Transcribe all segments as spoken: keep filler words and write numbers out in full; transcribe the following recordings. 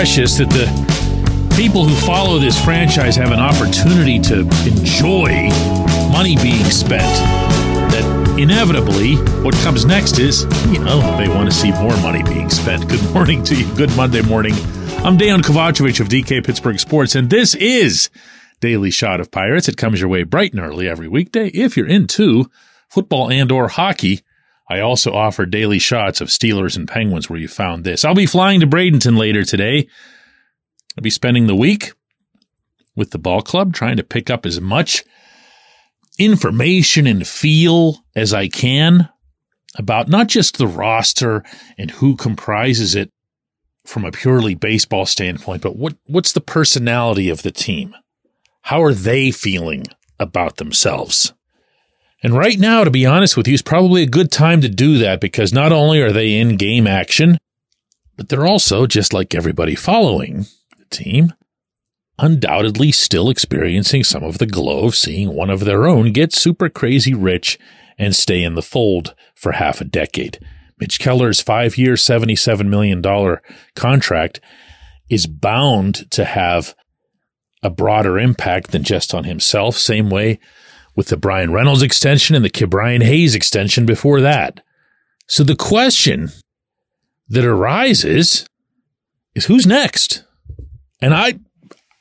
precious that the people who follow this franchise have an opportunity to enjoy money being spent. That inevitably, what comes next is, you know, they want to see more money being spent. Good morning to you. Good Monday morning. I'm Dejan Kovacevic of D K Pittsburgh Sports, and this is Daily Shot of Pirates. It comes your way bright and early every weekday if you're into football and or hockey. I also offer daily shots of Steelers and Penguins where you found this. I'll be flying to Bradenton later today. I'll be spending the week with the ball club trying to pick up as much information and feel as I can about not just the roster and who comprises it, from a purely baseball standpoint, but what what's the personality of the team? How are they feeling about themselves? And right now, to be honest with you, is probably a good time to do that because not only are they in game action, but they're also, just like everybody following the team, undoubtedly still experiencing some of the glow of seeing one of their own get super crazy rich and stay in the fold for half a decade. Mitch Keller's five-year, seventy-seven million dollars contract is bound to have a broader impact than just on himself. Same way with the Bryan Reynolds extension and the Ke'Bryan Hayes extension before that. So the question that arises is who's next? And I,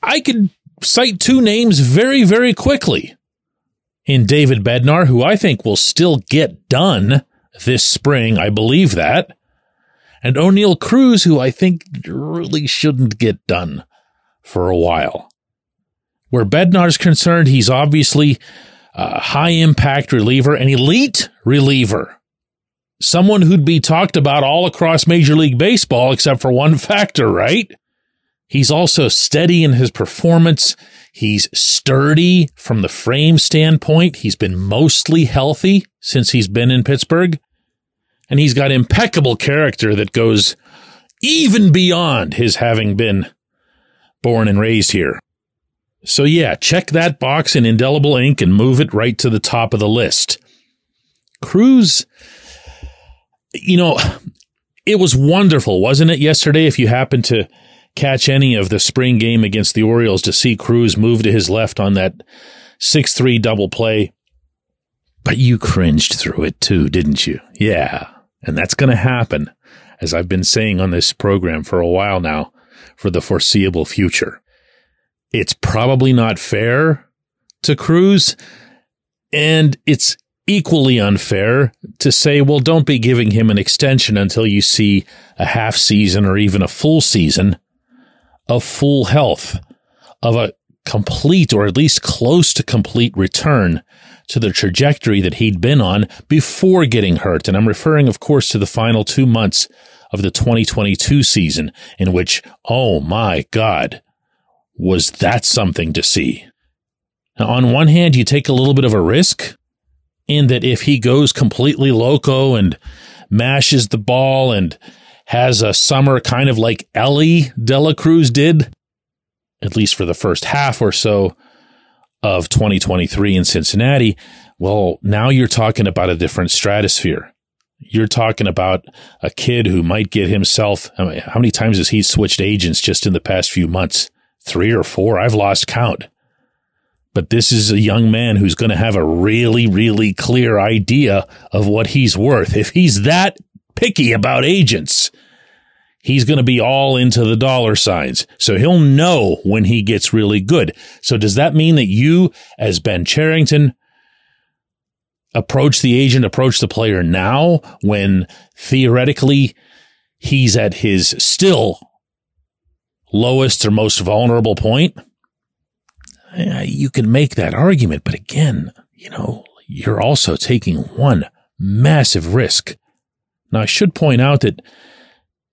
I could cite two names very, very quickly in David Bednar, who I think will still get done this spring, I believe that, and Oneil Cruz, who I think really shouldn't get done for a while. Where Bednar's concerned, he's obviously a high-impact reliever, an elite reliever, someone who'd be talked about all across Major League Baseball except for one factor, right? He's also steady in his performance. He's sturdy from the frame standpoint. He's been mostly healthy since he's been in Pittsburgh. And he's got impeccable character that goes even beyond his having been born and raised here. So yeah, check that box in indelible ink and move it right to the top of the list. Cruz, you know, it was wonderful, wasn't it, yesterday? If you happened to catch any of the spring game against the Orioles to see Cruz move to his left on that six three double play. But you cringed through it too, didn't you? Yeah. And that's going to happen, as I've been saying on this program for a while now, for the foreseeable future. It's probably not fair to Cruz, and it's equally unfair to say, well, don't be giving him an extension until you see a half season or even a full season of full health, of a complete or at least close to complete return to the trajectory that he'd been on before getting hurt. And I'm referring, of course, to the final two months of the twenty twenty-two season in which, oh my God, was that something to see. Now, on one hand, you take a little bit of a risk in that if he goes completely loco and mashes the ball and has a summer kind of like Elly De La Cruz did, at least for the first half or so of twenty twenty-three in Cincinnati, well, now you're talking about a different stratosphere. You're talking about a kid who might get himself, I mean, how many times has he switched agents just in the past few months? Three or four? I've lost count. But this is a young man who's going to have a really, really clear idea of what he's worth. If he's that picky about agents, he's going to be all into the dollar signs. So he'll know when he gets really good. So does that mean that you, as Ben Cherington, approach the agent, approach the player now when theoretically he's at his still lowest or most vulnerable point? You can make that argument, but again, you know, you're also taking one massive risk. Now, I should point out that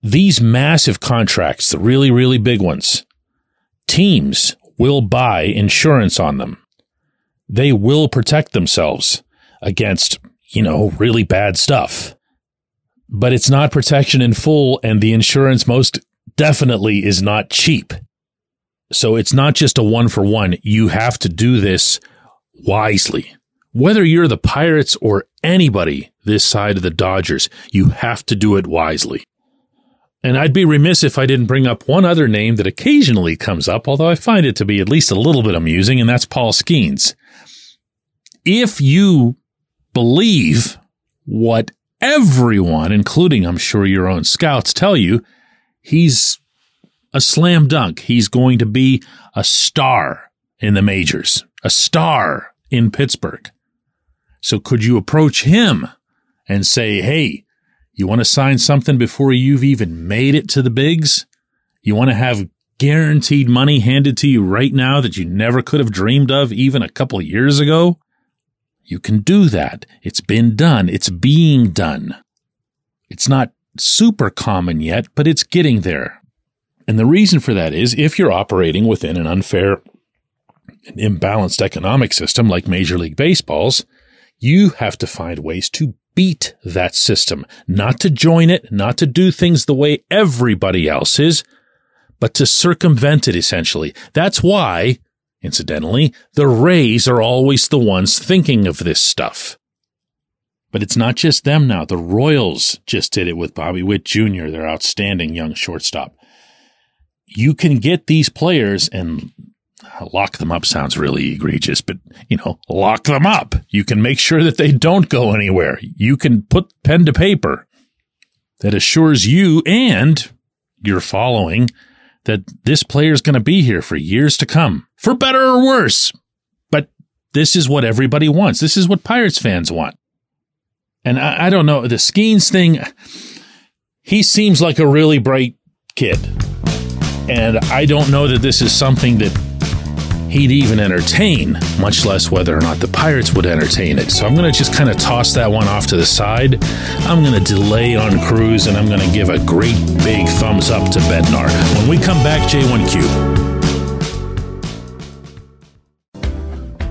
these massive contracts, the really, really big ones, teams will buy insurance on them. They will protect themselves against, you know, really bad stuff. But it's not protection in full, and the insurance most definitely is not cheap. So it's not just a one-for-one. You have to do this wisely. Whether you're the Pirates or anybody this side of the Dodgers, you have to do it wisely. And I'd be remiss if I didn't bring up one other name that occasionally comes up, although I find it to be at least a little bit amusing, and that's Paul Skeens. If you believe what everyone, including I'm sure your own scouts, tell you, he's a slam dunk. He's going to be a star in the majors, a star in Pittsburgh. So could you approach him and say, hey, you want to sign something before you've even made it to the bigs? You want to have guaranteed money handed to you right now that you never could have dreamed of even a couple years ago? You can do that. It's been done. It's being done. It's not super common yet, but it's getting there. And the reason for that is if you're operating within an unfair and imbalanced economic system like Major League Baseball's, you have to find ways to beat that system, not to join it, not to do things the way everybody else is, but to circumvent it, essentially. That's why, incidentally, the Rays are always the ones thinking of this stuff. But it's not just them now. The Royals just did it with Bobby Witt Junior, their outstanding young shortstop. You can get these players and lock them up sounds really egregious, but, you know, lock them up. You can make sure that they don't go anywhere. You can put pen to paper that assures you and your following that this player is going to be here for years to come, for better or worse. But this is what everybody wants. This is what Pirates fans want. And I, I don't know, the Skeens thing, he seems like a really bright kid. And I don't know that this is something that he'd even entertain, much less whether or not the Pirates would entertain it. So I'm going to just kind of toss that one off to the side. I'm going to delay on Cruz, and I'm going to give a great big thumbs up to Bednar. When we come back, J one Q.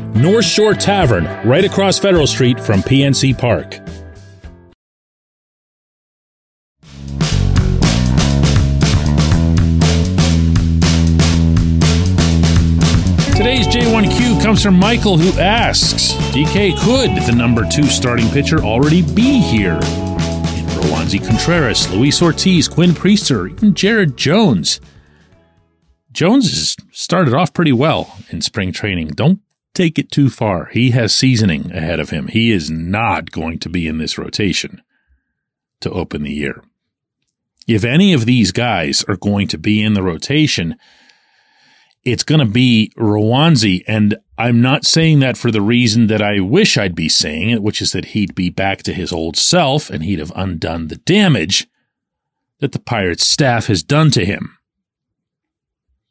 North Shore Tavern, right across Federal Street from P N C Park. Today's J one Q comes from Michael, who asks, D K, could the number two starting pitcher already be here? In Roansy Contreras, Luis Ortiz, Quinn Priester, even Jared Jones. Jones has started off pretty well in spring training. Don't take it too far. He has seasoning ahead of him. He is not going to be in this rotation to open the year. If any of these guys are going to be in the rotation, it's going to be Rwanzi, and I'm not saying that for the reason that I wish I'd be saying it, which is that he'd be back to his old self and he'd have undone the damage that the Pirates staff has done to him.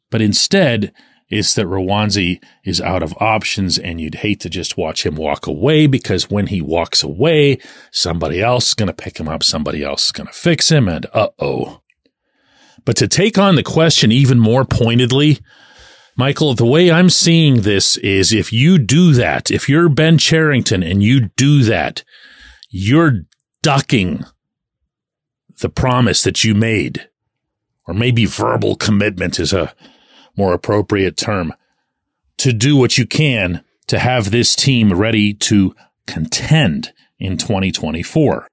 But instead, it's that Rwanzi is out of options, and you'd hate to just watch him walk away, because when he walks away, somebody else is going to pick him up, somebody else is going to fix him, and uh-oh. But to take on the question even more pointedly, Michael, the way I'm seeing this is if you do that, if you're Ben Cherington and you do that, you're ducking the promise that you made, or maybe verbal commitment is a more appropriate term, to do what you can to have this team ready to contend in twenty twenty-four.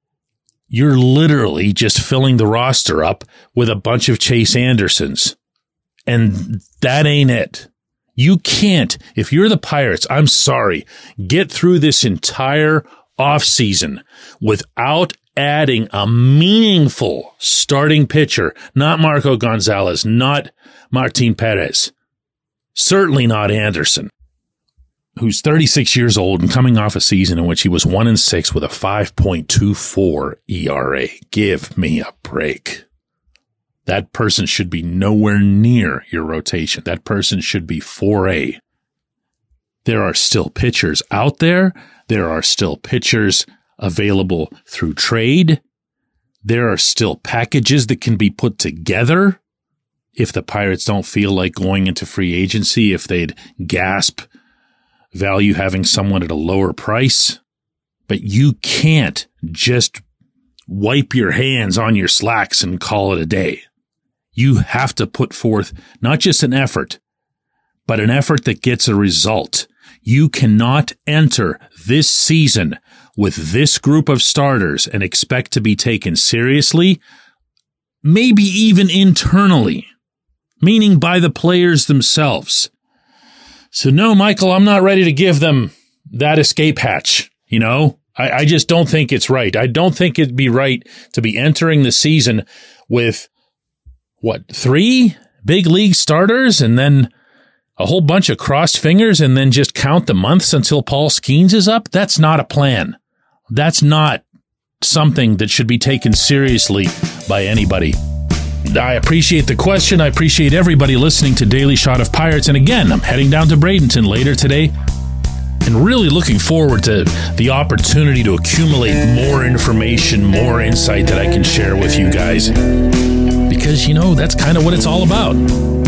You're literally just filling the roster up with a bunch of Chase Andersons. And that ain't it. You can't, if you're the Pirates, I'm sorry, get through this entire offseason without adding a meaningful starting pitcher. Not Marco Gonzalez, not Martin Perez, certainly not Anderson, who's thirty-six years old and coming off a season in which he was one and six with a five point two four E R A. Give me a break. That person should be nowhere near your rotation. That person should be four A. There are still pitchers out there. There are still pitchers available through trade. There are still packages that can be put together if the Pirates don't feel like going into free agency, if they'd gasp value having someone at a lower price. But you can't just wipe your hands on your slacks and call it a day. You have to put forth not just an effort, but an effort that gets a result. You cannot enter this season with this group of starters and expect to be taken seriously, maybe even internally, meaning by the players themselves. So no, Michael, I'm not ready to give them that escape hatch. You know, I, I just don't think it's right. I don't think it'd be right to be entering the season with, what, three big league starters and then a whole bunch of crossed fingers and then just count the months until Paul Skeens is up? That's not a plan. That's not something that should be taken seriously by anybody. I appreciate the question. I appreciate everybody listening to Daily Shot of Pirates. And again, I'm heading down to Bradenton later today and really looking forward to the opportunity to accumulate more information, more insight that I can share with you guys. Because, you know, that's kind of what it's all about.